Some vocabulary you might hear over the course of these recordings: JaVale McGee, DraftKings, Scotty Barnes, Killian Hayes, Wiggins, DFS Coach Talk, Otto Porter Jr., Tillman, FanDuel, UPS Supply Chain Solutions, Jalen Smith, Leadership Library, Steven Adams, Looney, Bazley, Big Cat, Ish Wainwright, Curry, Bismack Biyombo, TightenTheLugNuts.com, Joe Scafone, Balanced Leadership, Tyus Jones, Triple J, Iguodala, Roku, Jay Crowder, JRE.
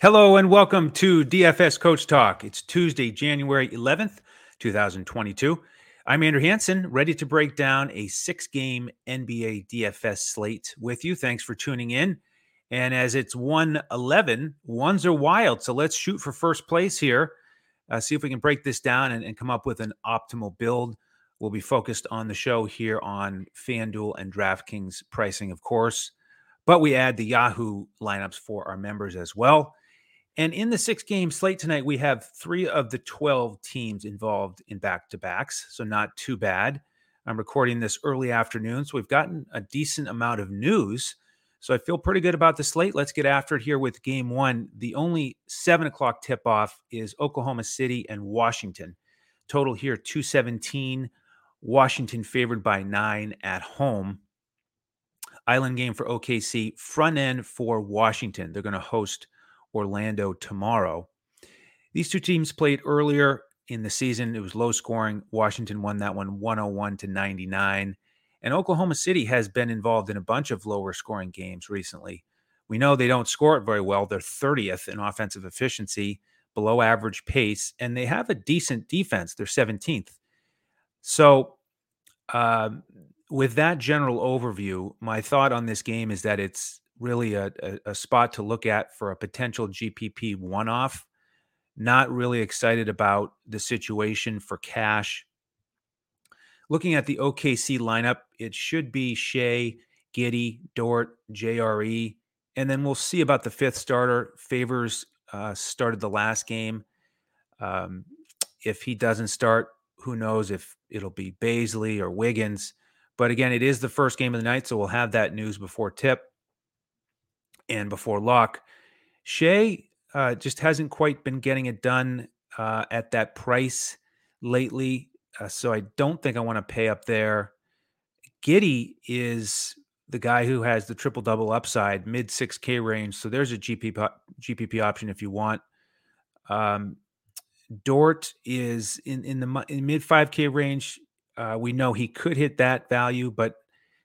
Hello and welcome to DFS Coach Talk. It's Tuesday, January 11th, 2022. I'm Andrew Hansen, ready to break down a six-game NBA DFS slate with you. Thanks for tuning in. And as it's 1-11, ones are wild. So let's shoot for first place here. See if we can break this down and come up with an optimal build. We'll be focused on the show here on FanDuel and DraftKings pricing, of course. But we add the Yahoo lineups for our members as well. And in the six-game slate tonight, we have three of the 12 teams involved in back-to-backs, so not too bad. I'm recording this early afternoon, so we've gotten a decent amount of news. So I feel pretty good about the slate. Let's get after it here with game one. The only 7 o'clock tip-off is Oklahoma City and Washington. Total here, 217. Washington favored by 9 at home. Island game for OKC. Front end for Washington. They're going to host Orlando tomorrow. These two teams played earlier in the season. It was low scoring. Washington won that one 101-99. And Oklahoma City has been involved in a bunch of lower scoring games recently. We know they don't score it very well. They're 30th in offensive efficiency, below average pace, and they have a decent defense. They're 17th. So with that general overview, my thought on this game is that it's really a spot to look at for a potential GPP one-off. Not really excited about the situation for cash. Looking at the OKC lineup, it should be Shea, Giddey, Dort, JRE, and then we'll see about the fifth starter. Favors started the last game. If he doesn't start, who knows if it'll be Bazley or Wiggins. But again, it is the first game of the night, so we'll have that news before tip. And before lock, Shea just hasn't quite been getting it done at that price lately. So I don't think I want to pay up there. Giddey is the guy who has the triple-double upside, mid 6K range. So there's a GPP option if you want. Dort is in the mid 5K range. We know he could hit that value, but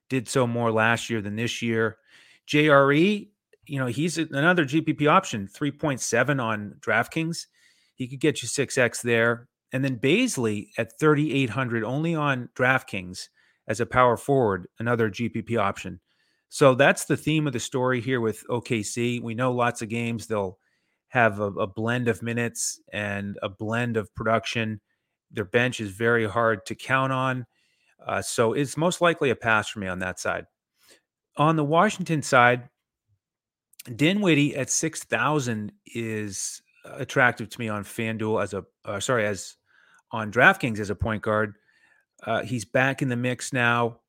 did so more last year than this year. JRE, you know, he's another GPP option, 3.7 on DraftKings. He could get you 6X there. And then Bazley at 3,800 only on DraftKings as a power forward, another GPP option. So that's the theme of the story here with OKC. We know lots of games, they'll have a blend of minutes and a blend of production. Their bench is very hard to count on. So it's most likely a pass for me on that side. On the Washington side, Dinwiddie at 6,000 is attractive to me on FanDuel as on DraftKings as a point guard. He's back in the mix now.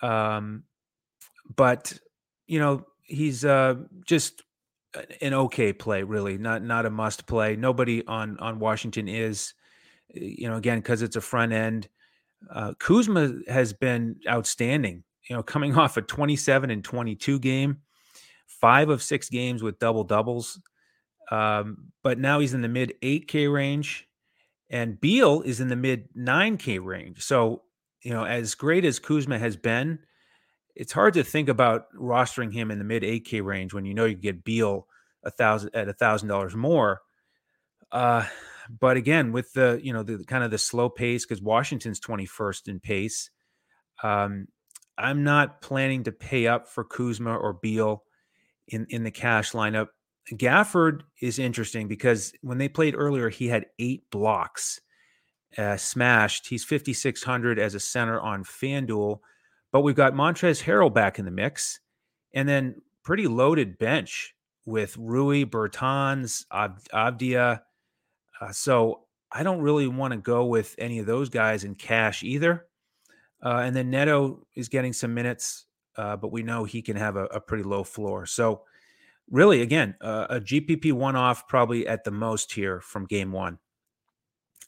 But you know, he's just an okay play, really, not a must play. Nobody on Washington is, you know, again, because it's a front end. Kuzma has been outstanding, you know, coming off a 27 and 22 game. 5 of 6 games with double doubles. But now he's in the mid 8K range, and Beal is in the mid 9K range. So, you know, as great as Kuzma has been, it's hard to think about rostering him in the mid 8K range when you know you get Beal $1,000 more. But again, with the, you know, the kind of the slow pace, because Washington's 21st in pace, I'm not planning to pay up for Kuzma or Beal in the cash lineup. Gafford is interesting because when they played earlier, he had 8 blocks smashed. He's 5,600 as a center on FanDuel, but we've got Montrezl Harrell back in the mix, and then pretty loaded bench with Rui Bertans, Avdia. So I don't really want to go with any of those guys in cash either. And then Neto is getting some minutes, but we know he can have a pretty low floor. So really, again, a GPP one-off probably at the most here from game one.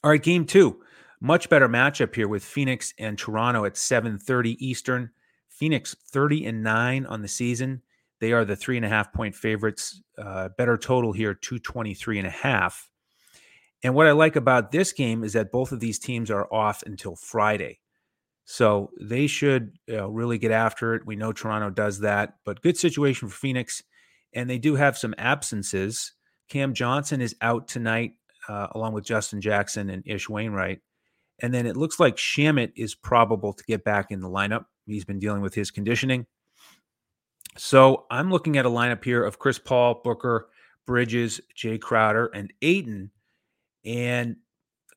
All right, game two, much better matchup here with Phoenix and Toronto at 7:30 Eastern. Phoenix 30-9 on the season. They are the 3.5-point favorites. Better total here, 223.5. And what I like about this game is that both of these teams are off until Friday. So they should really get after it. We know Toronto does that, but good situation for Phoenix. And they do have some absences. Cam Johnson is out tonight, along with Justin Jackson and Ish Wainwright. And then it looks like Shamet is probable to get back in the lineup. He's been dealing with his conditioning. So I'm looking at a lineup here of Chris Paul, Booker, Bridges, Jay Crowder, and Ayton. And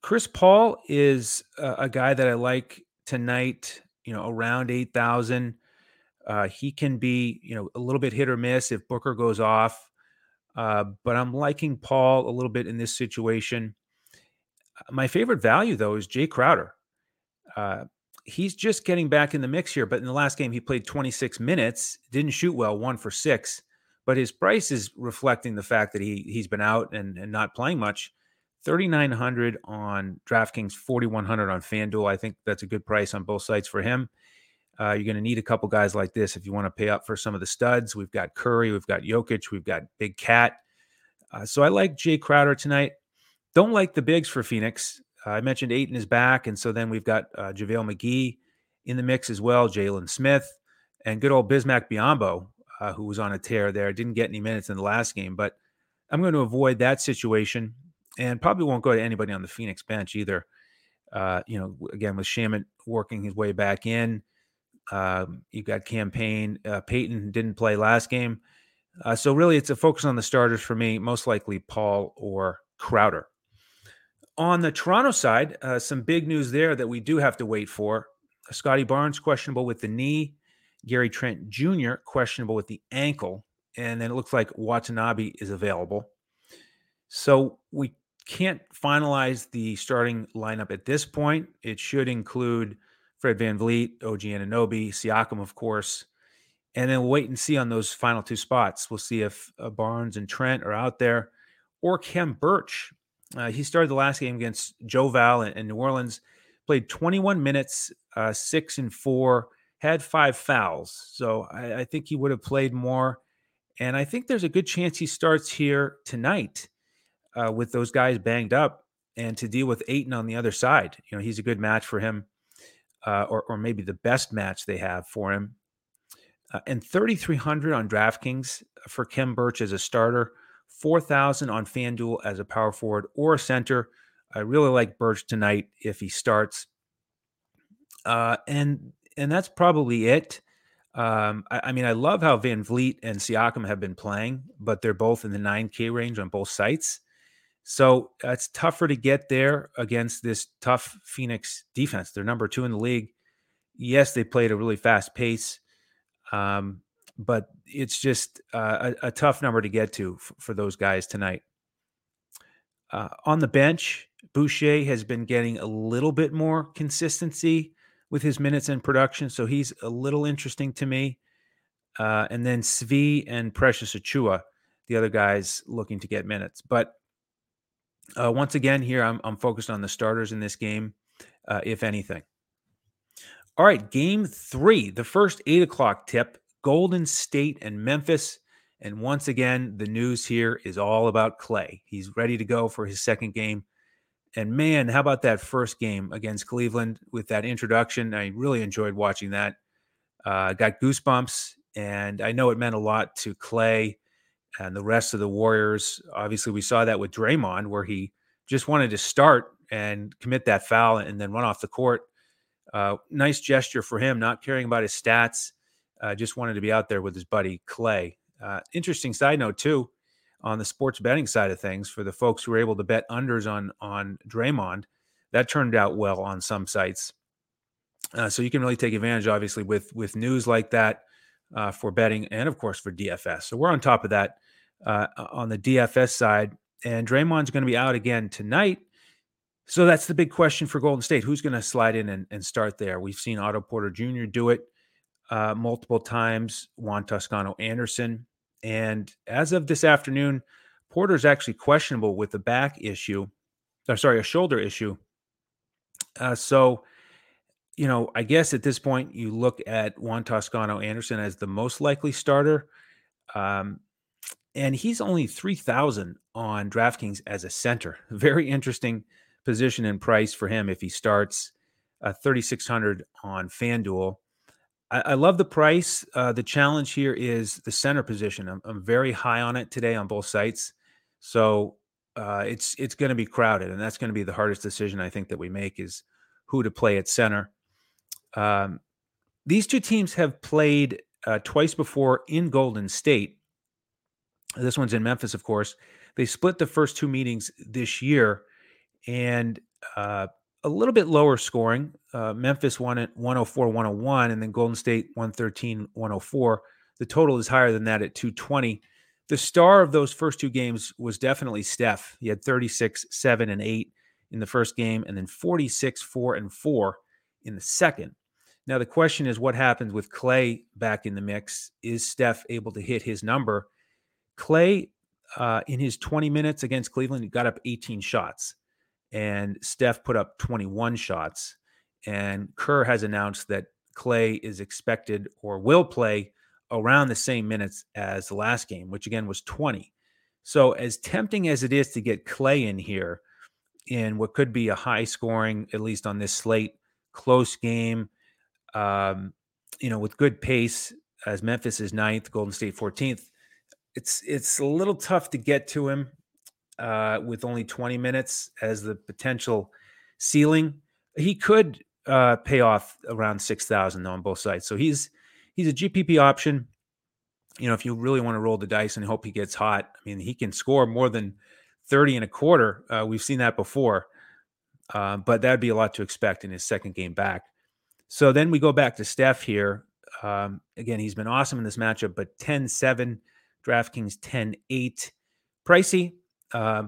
Chris Paul is a guy that I like tonight, you know, around 8,000. He can be, you know, a little bit hit or miss if Booker goes off. But I'm liking Paul a little bit in this situation. My favorite value, though, is Jay Crowder. He's just getting back in the mix here, but in the last game, he played 26 minutes, didn't shoot well, 1 for 6, but his price is reflecting the fact that he's been out and not playing much. 3,900 on DraftKings, 4,100 on FanDuel. I think that's a good price on both sides for him. You're going to need a couple guys like this if you want to pay up for some of the studs. We've got Curry, we've got Jokic, we've got Big Cat. So I like Jay Crowder tonight. Don't like the bigs for Phoenix. I mentioned Ayton is back, and so then we've got JaVale McGee in the mix as well, Jalen Smith, and good old Bismack Biyombo, who was on a tear there. Didn't get any minutes in the last game, but I'm going to avoid that situation and probably won't go to anybody on the Phoenix bench either. You know, again, with Shamet working his way back in, you've got Payton didn't play last game. So really it's a focus on the starters for me, most likely Paul or Crowder. On the Toronto side, some big news there that we do have to wait for. Scotty Barnes, questionable with the knee. Gary Trent Jr., questionable with the ankle. And then it looks like Watanabe is available. So we can't finalize the starting lineup at this point. It should include Fred VanVleet, OG Anunoby, Siakam, of course. And then we'll wait and see on those final two spots. We'll see if Barnes and Trent are out there. Or Khem Birch. He started the last game against Joval in New Orleans, played 21 minutes, 6 and 4, had 5 fouls. So I think he would have played more. And I think there's a good chance he starts here tonight with those guys banged up and to deal with Ayton on the other side. You know, he's a good match for him. Or maybe the best match they have for him. And 3,300 on DraftKings for Khem Birch as a starter, 4,000 on FanDuel as a power forward or a center. I really like Birch tonight if he starts. And that's probably it. I mean, I love how VanVleet and Siakam have been playing, but they're both in the 9K range on both sites. So it's tougher to get there against this tough Phoenix defense. They're number 2 in the league. Yes, they played a really fast pace, but it's just a tough number to get to for those guys tonight. On the bench, Boucher has been getting a little bit more consistency with his minutes and production, so he's a little interesting to me. And then Svi and Precious Achiuwa, the other guys looking to get minutes. But once again, here I'm focused on the starters in this game, if anything. All right, game 3, the first 8 o'clock tip: Golden State and Memphis. And once again, the news here is all about Klay. He's ready to go for his second game. And man, how about that first game against Cleveland with that introduction? I really enjoyed watching that. Got goosebumps, and I know it meant a lot to Klay and the rest of the Warriors. Obviously, we saw that with Draymond, where he just wanted to start and commit that foul and then run off the court. Nice gesture for him, not caring about his stats. Just wanted to be out there with his buddy, Klay. Interesting side note, too, on the sports betting side of things, for the folks who were able to bet unders on Draymond, that turned out well on some sites. So you can really take advantage, obviously, with news like that. For betting and, of course, for DFS. So we're on top of that on the DFS side. And Draymond's going to be out again tonight. So that's the big question for Golden State. Who's going to slide in and start there? We've seen Otto Porter Jr. do it multiple times, Juan Toscano-Anderson. And as of this afternoon, Porter's actually questionable with a back issue. A shoulder issue. So you know, I guess at this point you look at Juan Toscano-Anderson as the most likely starter. And he's only 3,000 on DraftKings as a center. Very interesting position and price for him if he starts, 3,600 on FanDuel. I love the price. The challenge here is the center position. I'm very high on it today on both sites. So it's going to be crowded, and that's going to be the hardest decision I think that we make is who to play at center. These two teams have played twice before in Golden State. This one's in Memphis, of course. They split the first two meetings this year, and a little bit lower scoring. Memphis won at 104-101, and then Golden State 113-104. The total is higher than that at 220. The star of those first two games was definitely Steph. He had 36, 7, and 8 in the first game, and then 46, 4, and 4 in the second. Now, the question is what happens with Klay back in the mix? Is Steph able to hit his number? Klay, in his 20 minutes against Cleveland, got up 18 shots, and Steph put up 21 shots. And Kerr has announced that Klay is expected or will play around the same minutes as the last game, which again was 20. So as tempting as it is to get Klay in here in what could be a high scoring, at least on this slate, close game, with good pace, as Memphis is 9th, Golden State 14th, it's a little tough to get to him with only 20 minutes as the potential ceiling. He could pay off around 6,000 on both sides. So he's a GPP option. If you really want to roll the dice and hope he gets hot, I mean, he can score more than 30 and a quarter. We've seen that before, but that'd be a lot to expect in his second game back. So then we go back to Steph here. Again, he's been awesome in this matchup, but 10-7, DraftKings 10-8, pricey.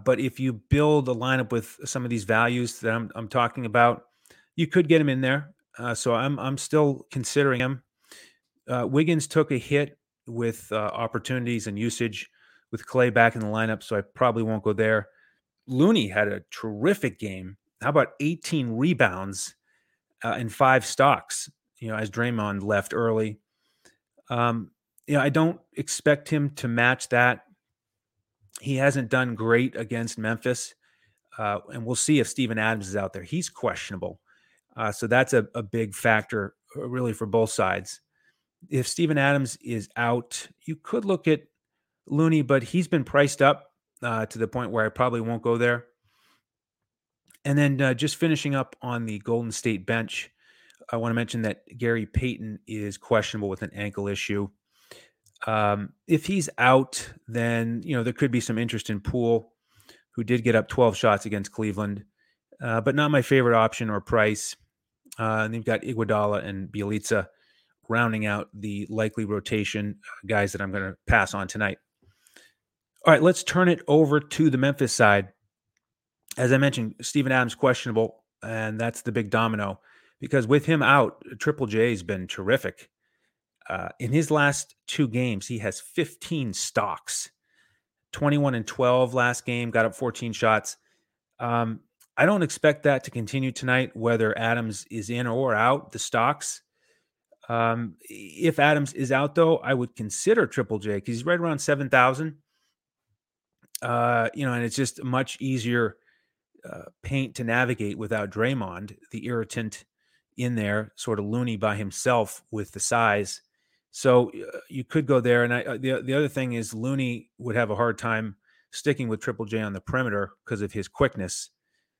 But if you build a lineup with some of these values that I'm talking about, you could get him in there. So I'm still considering him. Wiggins took a hit with opportunities and usage with Klay back in the lineup, so I probably won't go there. Looney had a terrific game. How about 18 rebounds and 5 stocks, as Draymond left early. I don't expect him to match that. He hasn't done great against Memphis, and we'll see if Steven Adams is out there. He's questionable, so that's a big factor really for both sides. If Steven Adams is out, you could look at Looney, but he's been priced up to the point where I probably won't go there. And then just finishing up on the Golden State bench, I want to mention that Gary Payton is questionable with an ankle issue. If he's out, then, there could be some interest in Poole, who did get up 12 shots against Cleveland, but not my favorite option or price. And they've got Iguodala and Bielica rounding out the likely rotation guys that I'm going to pass on tonight. All right, let's turn it over to the Memphis side. As I mentioned, Steven Adams questionable, and that's the big domino, because with him out, Triple J's been terrific. In his last two games, he has 15 stocks, 21 and 12 last game, got up 14 shots. I don't expect that to continue tonight, whether Adams is in or out, the stocks. If Adams is out, though, I would consider Triple J because he's right around 7,000. And it's just much easier paint to navigate without Draymond, the irritant in there, sort of Looney by himself with the size. So you could go there. And the other thing is Looney would have a hard time sticking with Triple J on the perimeter because of his quickness.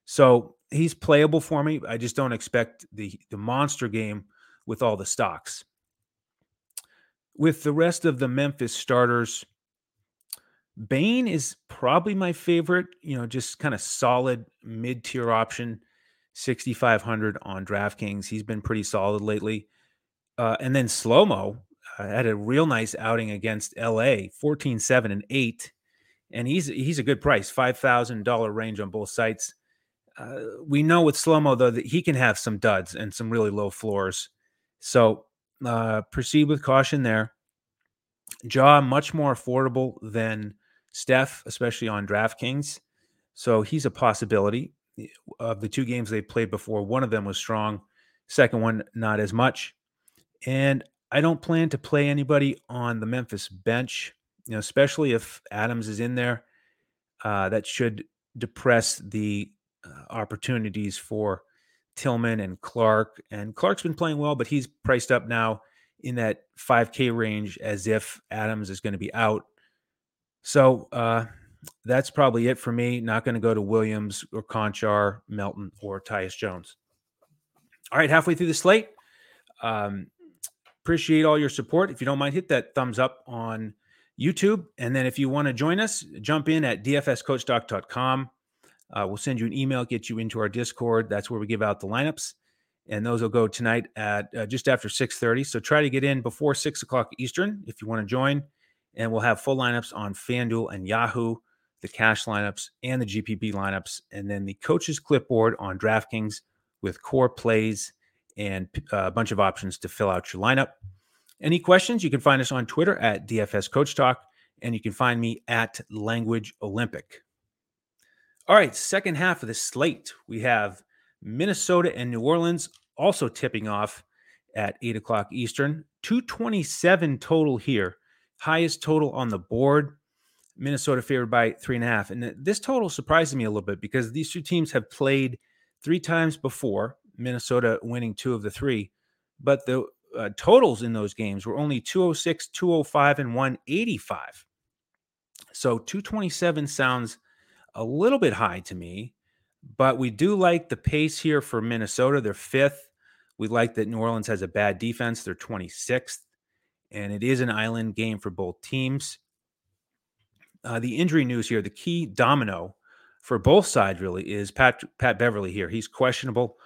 So he's playable for me. I just don't expect the monster game with all the stocks. With the rest of the Memphis starters, Bane is probably my favorite, just kind of solid mid-tier option, 6,500 on DraftKings. He's been pretty solid lately. And then Slow-Mo had a real nice outing against LA, 14, 7, and 8. And he's a good price, $5,000 range on both sites. We know with Slow-Mo, though, that he can have some duds and some really low floors. So proceed with caution there. Ja, much more affordable than Steph, especially on DraftKings. So he's a possibility. Of the two games they played before, one of them was strong. Second one, not as much. And I don't plan to play anybody on the Memphis bench, especially if Adams is in there. That should depress the opportunities for Tillman and Clark. And Clark's been playing well, but he's priced up now in that 5K range as if Adams is going to be out. So that's probably it for me. Not going to go to Williams or Conchar, Melton, or Tyus Jones. All right, halfway through the slate. Appreciate all your support. If you don't mind, hit that thumbs up on YouTube. And then if you want to join us, jump in at dfscoachtalk.com. We'll send you an email, get you into our Discord. That's where we give out the lineups. And those will go tonight at just after 6:30. So try to get in before 6 o'clock Eastern if you want to join. And we'll have full lineups on FanDuel and Yahoo, the cash lineups and the GPP lineups, and then the coach's clipboard on DraftKings with core plays and a bunch of options to fill out your lineup. Any questions, you can find us on Twitter at DFS Coach Talk, and you can find me at Language Olympic. All right, second half of the slate, we have Minnesota and New Orleans also tipping off at 8 o'clock Eastern. 227 total here. Highest total on the board. Minnesota favored by 3.5. And this total surprises me a little bit because these two teams have played three times before, Minnesota winning two of the three. But the totals in those games were only 206, 205, and 185. So 227 sounds a little bit high to me. But we do like the pace here for Minnesota. They're fifth. We like that New Orleans has a bad defense. They're 26th. And it is an island game for both teams. The injury news here, the key domino for both sides really is Pat Beverly here. He's questionable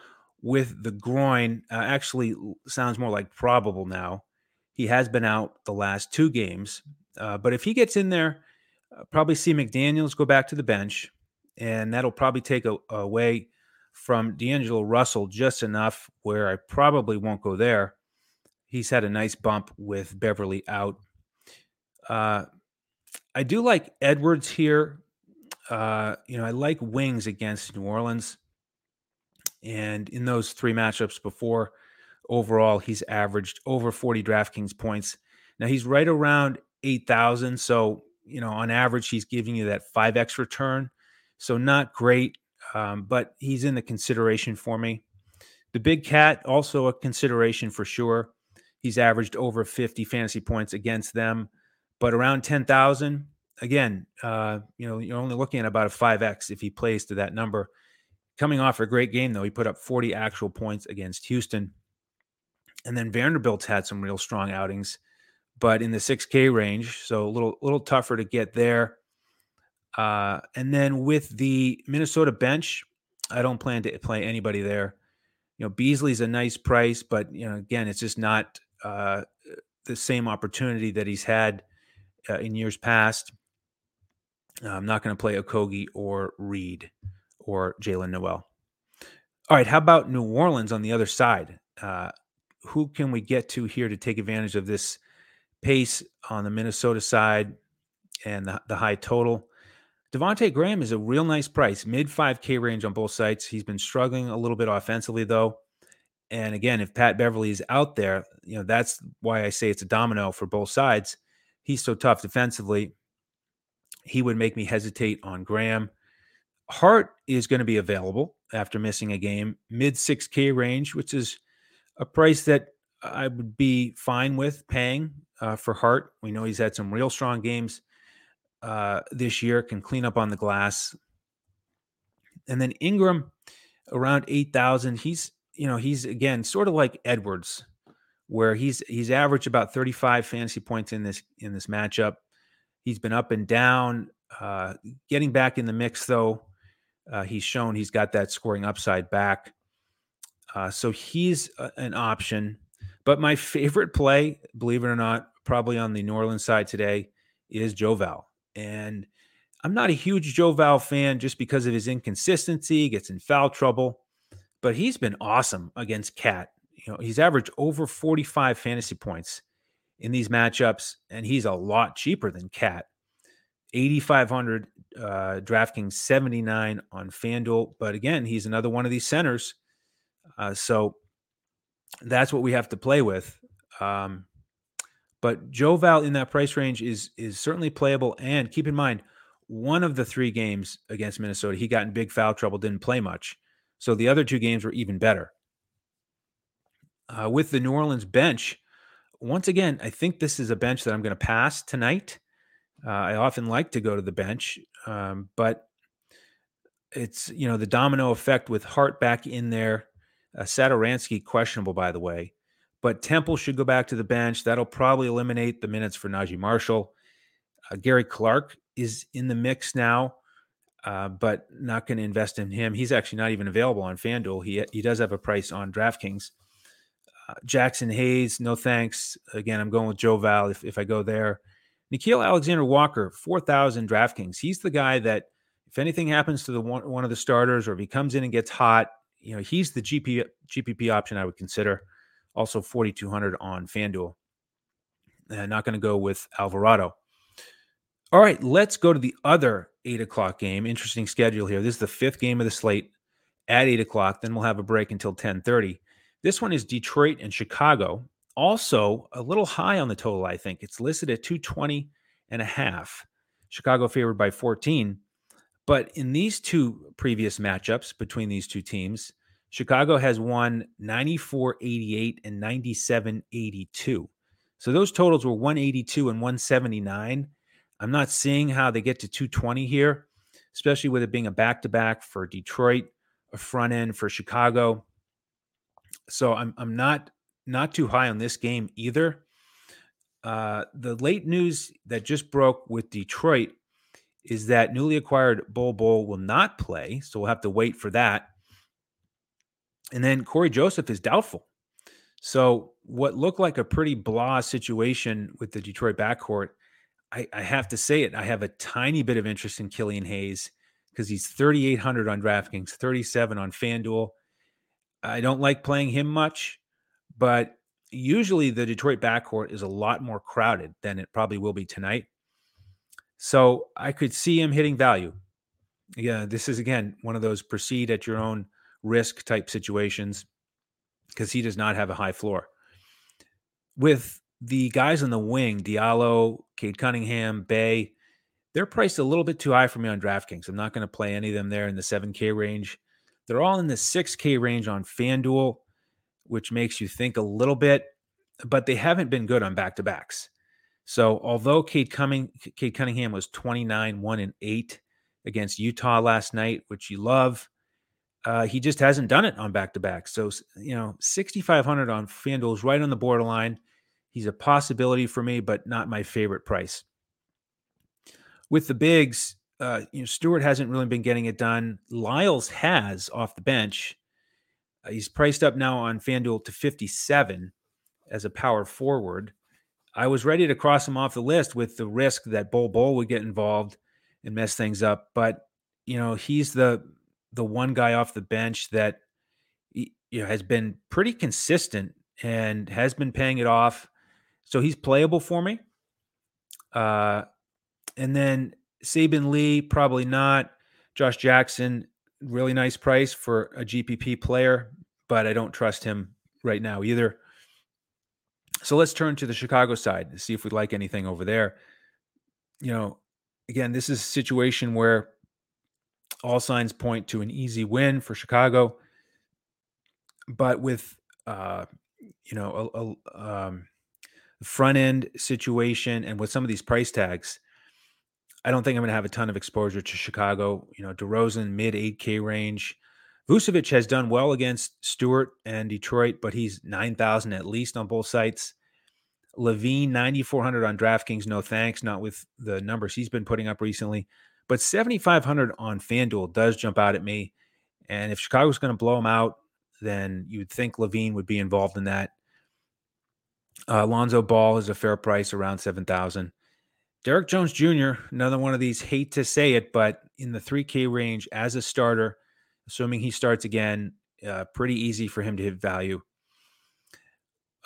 with the groin. Actually sounds more like probable now. He has been out the last two games. But if he gets in there, probably see McDaniels go back to the bench. And that'll probably take away from D'Angelo Russell just enough where I probably won't go there. He's had a nice bump with Beverly out. I do like Edwards here. I like wings against New Orleans. And in those three matchups before, overall, he's averaged over 40 DraftKings points. Now, he's right around 8,000. So, on average, he's giving you that 5X return. So not great, but he's in the consideration for me. The Big Cat, also a consideration for sure. He's averaged over 50 fantasy points against them, but around 10,000. Again, you're only looking at about a 5X if he plays to that number. Coming off a great game, though, he put up 40 actual points against Houston. And then Vanderbilt's had some real strong outings, but in the 6K range, so a little tougher to get there. And then with the Minnesota bench, I don't plan to play anybody there. Beasley's a nice price, but again, it's just not the same opportunity that he's had in years past. I'm not going to play Okogie or Reed or Jalen Noel. All right, how about New Orleans on the other side? Who can we get to here to take advantage of this pace on the Minnesota side and the high total? Devontae Graham is a real nice price, mid 5K range on both sites. He's been struggling a little bit offensively, though. And again, if Pat Beverly is out there, that's why I say it's a domino for both sides. He's so tough defensively. He would make me hesitate on Graham. Hart is going to be available after missing a game, mid 6K range, which is a price that I would be fine with paying for Hart. We know he's had some real strong games this year, can clean up on the glass. And then Ingram around 8,000. He's again, sort of like Edwards, where he's averaged about 35 fantasy points in this matchup. He's been up and down, getting back in the mix though. He's shown he's got that scoring upside back. So he's an option, but my favorite play, believe it or not, probably on the New Orleans side today is Joval. And I'm not a huge Joval fan just because of his inconsistency. He gets in foul trouble, but he's been awesome against Cat. He's averaged over 45 fantasy points in these matchups, and he's a lot cheaper than Cat. 8,500 DraftKings, 79 on FanDuel. But again, he's another one of these centers. So that's what we have to play with. But Joval in that price range is certainly playable. And keep in mind, one of the three games against Minnesota, he got in big foul trouble, didn't play much. So the other two games were even better. With the New Orleans bench, once again, I think this is a bench that I'm going to pass tonight. I often like to go to the bench, but it's, you know, the domino effect with Hart back in there. Satoransky questionable, by the way, but Temple should go back to the bench. That'll probably eliminate the minutes for Najee Marshall. Gary Clark is in the mix now, but not going to invest in him. He's actually not even available on FanDuel. He does have a price on DraftKings. Jackson Hayes, no thanks. Again, I'm going with Joe Val if I go there. Nickeil Alexander-Walker, 4,000 DraftKings. He's the guy that if anything happens to the one of the starters, or if he comes in and gets hot, you know, he's the GPP option I would consider. Also 4,200 on FanDuel. Not going to go with Alvarado. All right, let's go to the other 8 o'clock game. Interesting schedule here. This is the fifth game of the slate at 8 o'clock. Then we'll have a break until 10:30. This one is Detroit and Chicago. Also a little high on the total, I think. It's listed at 220.5. Chicago favored by 14. But in these two previous matchups between these two teams, Chicago has won 94-88 and 97-82. So those totals were 182 and 179. I'm not seeing how they get to 220 here, especially with it being a back-to-back for Detroit, a front end for Chicago. So I'm not too high on this game either. The late news that just broke with Detroit is that newly acquired Bol Bol will not play, so we'll have to wait for that. And then Corey Joseph is doubtful. So what looked like a pretty blah situation with the Detroit backcourt, I have to say it, I have a tiny bit of interest in Killian Hayes because he's 3,800 on DraftKings, 37 on FanDuel. I don't like playing him much, but usually the Detroit backcourt is a lot more crowded than it probably will be tonight. So I could see him hitting value. Yeah, this is, again, one of those proceed at your own risk type situations because he does not have a high floor. With the guys on the wing, Diallo, Cade Cunningham, Bey, they're priced a little bit too high for me on DraftKings. I'm not going to play any of them there in the 7K range. They're all in the 6K range on FanDuel, which makes you think a little bit, but they haven't been good on back-to-backs. So although Cade Cunningham was 29-1-8 against Utah last night, which you love, he just hasn't done it on back-to-back. So, you know, 6,500 on FanDuel is right on the borderline. He's a possibility for me, but not my favorite price. With the bigs, you know, Stewart hasn't really been getting it done. Lyles has off the bench. He's priced up now on FanDuel to 57 as a power forward. I was ready to cross him off the list with the risk that Bol Bol would get involved and mess things up. But, you know, he's the one guy off the bench that, you know, has been pretty consistent and has been paying it off. So he's playable for me. And then Sabin Lee, probably not. Josh Jackson, really nice price for a GPP player, but I don't trust him right now either. So let's turn to the Chicago side and see if we like anything over there. You know, again, this is a situation where all signs point to an easy win for Chicago, but with, you know, a front end situation and with some of these price tags, I don't think I'm going to have a ton of exposure to Chicago. You know, DeRozan mid 8K range. Vucevic has done well against Stewart and Detroit, but he's 9,000 at least on both sites. Levine, 9,400 on DraftKings. No thanks, not with the numbers he's been putting up recently. But 7,500 on FanDuel does jump out at me. And if Chicago's going to blow him out, then you would think Levine would be involved in that. Lonzo Ball is a fair price, around 7,000. Derek Jones Jr., another one of these, hate to say it, but in the 3K range as a starter, assuming he starts again, pretty easy for him to hit value.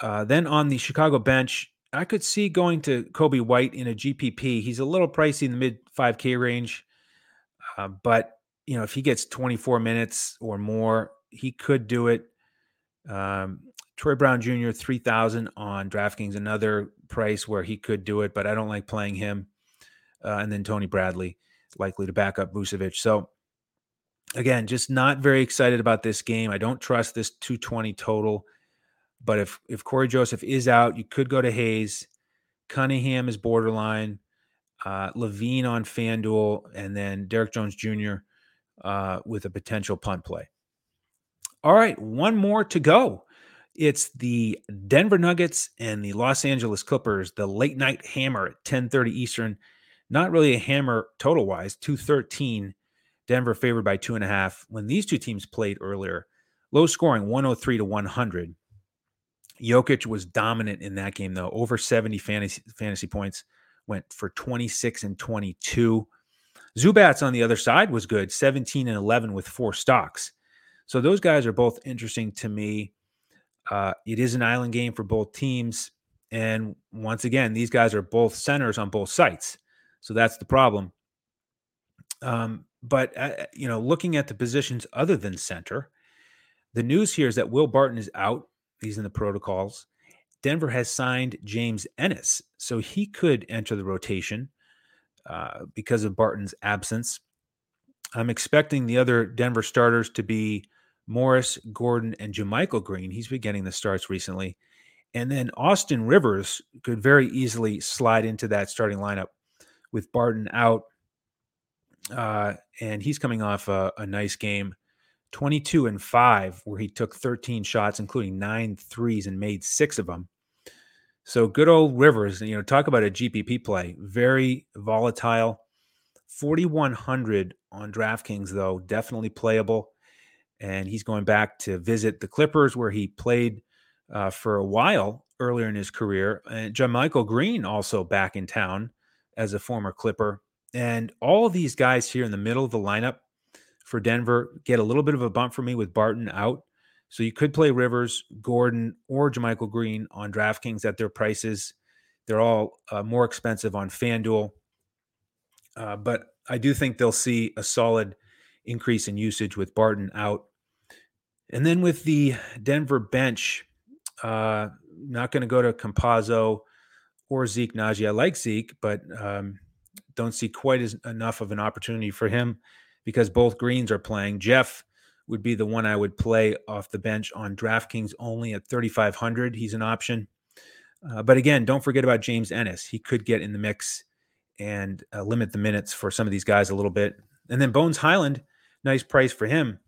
Then on the Chicago bench, I could see going to Kobe White in a GPP. He's a little pricey in the mid 5K range, but you know, if he gets 24 minutes or more, he could do it. Troy Brown Jr., 3,000 on DraftKings, another price where he could do it, but I don't like playing him. And then Tony Bradley, likely to back up Vucevic. So again, just not very excited about this game. I don't trust this 220 total, but if Corey Joseph is out, you could go to Hayes. Cunningham is borderline. Levine on FanDuel, and then Derek Jones Jr. With a potential punt play. All right, one more to go. It's the Denver Nuggets and the Los Angeles Clippers, the late night hammer at 10:30 Eastern. Not really a hammer total-wise, 213. Denver favored by 2.5. When these two teams played earlier, low scoring, 103-100. Jokic was dominant in that game, though. Over 70 fantasy points, went for 26 and 22. Zubats on the other side was good, 17 and 11 with 4 stocks. So those guys are both interesting to me. It is an island game for both teams. And once again, these guys are both centers on both sites. So that's the problem. But looking at the positions other than center, the news here is that Will Barton is out. He's in the protocols. Denver has signed James Ennis, so he could enter the rotation because of Barton's absence. I'm expecting the other Denver starters to be Morris, Gordon, and JaMychal Green. He's been getting the starts recently. And then Austin Rivers could very easily slide into that starting lineup with Barton out. And he's coming off a nice game, 22 and 5, where he took 13 shots, including 9 threes, and made 6 of them. So good old Rivers, talk about a GPP play, very volatile. 4,100 on DraftKings, though, definitely playable. And he's going back to visit the Clippers, where he played for a while earlier in his career. And JaMychal Green also back in town as a former Clipper. And all of these guys here in the middle of the lineup for Denver get a little bit of a bump for me with Barton out. So you could play Rivers, Gordon, or JaMychal Green on DraftKings at their prices. They're all more expensive on FanDuel. But I do think they'll see a solid increase in usage with Barton out. And then with the Denver bench, not going to go to Campazzo or Zeke Najee. I like Zeke, but don't see quite as enough of an opportunity for him because both Greens are playing. Jeff would be the one I would play off the bench on DraftKings only at 3,500. He's an option. But again, don't forget about James Ennis. He could get in the mix and limit the minutes for some of these guys a little bit. And then Bones Highland, nice price for him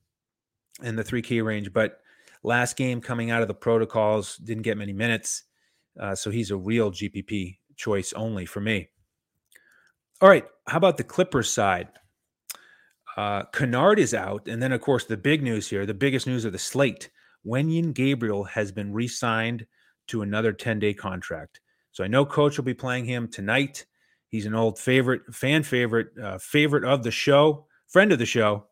in the 3K range. But last game coming out of the protocols, didn't get many minutes. So he's a real GPP choice only for me. All right, how about the Clippers side? Kennard is out. And then, of course, the big news here, the biggest news of the slate, Wenyen Gabriel has been re-signed to another 10-day contract. So I know Coach will be playing him tonight. He's an old favorite of the show, friend of the show.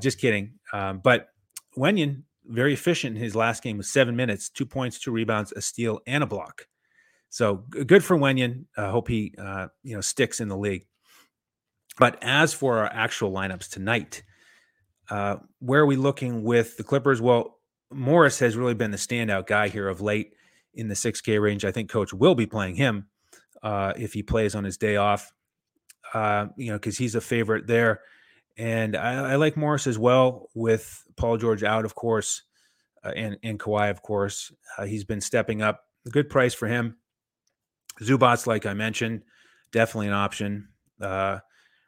Just kidding. But Wenyen, very efficient in his last game with 7 minutes, 2 points, 2 rebounds, a steal, and a block. So good for Wenyen. I hope he sticks in the league. But as for our actual lineups tonight, where are we looking with the Clippers? Well, Morris has really been the standout guy here of late in the 6K range. I think Coach will be playing him if he plays on his day off, because he's a favorite there. And I like Morris as well with Paul George out, of course, and Kawhi, of course. He's been stepping up. A good price for him. Zubats, like I mentioned, definitely an option.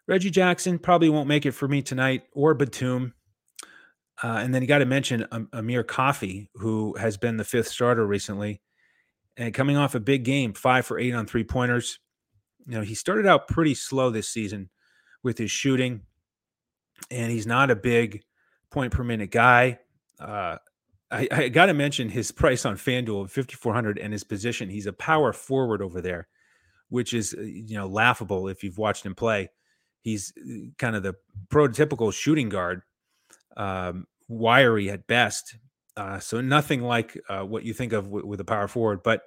Reggie Jackson probably won't make it for me tonight, or Batum. And then you got to mention Amir Coffey, who has been the 5th starter recently. And coming off a big game, 5 for 8 on 3-pointers. He started out pretty slow this season with his shooting. And he's not a big point-per-minute guy. I got to mention his price on FanDuel, 5,400, and his position. He's a power forward over there, which is laughable if you've watched him play. He's kind of the prototypical shooting guard, wiry at best. So nothing like what you think of with a power forward. But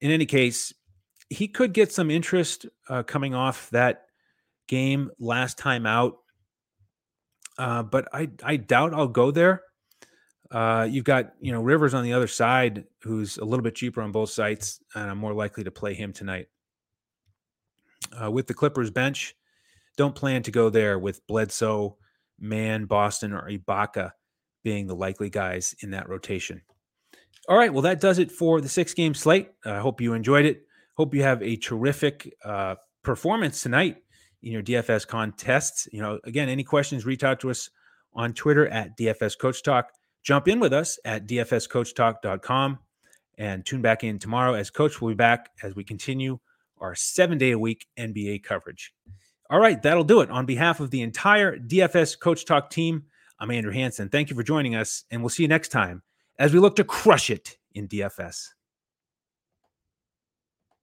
in any case, he could get some interest coming off that game last time out. But I doubt I'll go there. You've got, Rivers on the other side, who's a little bit cheaper on both sites, and I'm more likely to play him tonight. With the Clippers bench, don't plan to go there with Bledsoe, Mann, Boston, or Ibaka being the likely guys in that rotation. All right, well, that does it for the 6-game slate. I hope you enjoyed it. Hope you have a terrific performance tonight in your DFS contests. You know, again, any questions, reach out to us on Twitter at DFS Coach Talk. Jump in with us at dfscoachtalk.com and tune back in tomorrow as Coach will be back as we continue our 7-day-a-week NBA coverage. All right, that'll do it. On behalf of the entire DFS Coach Talk team, I'm Andrew Hansen. Thank you for joining us, and we'll see you next time as we look to crush it in DFS.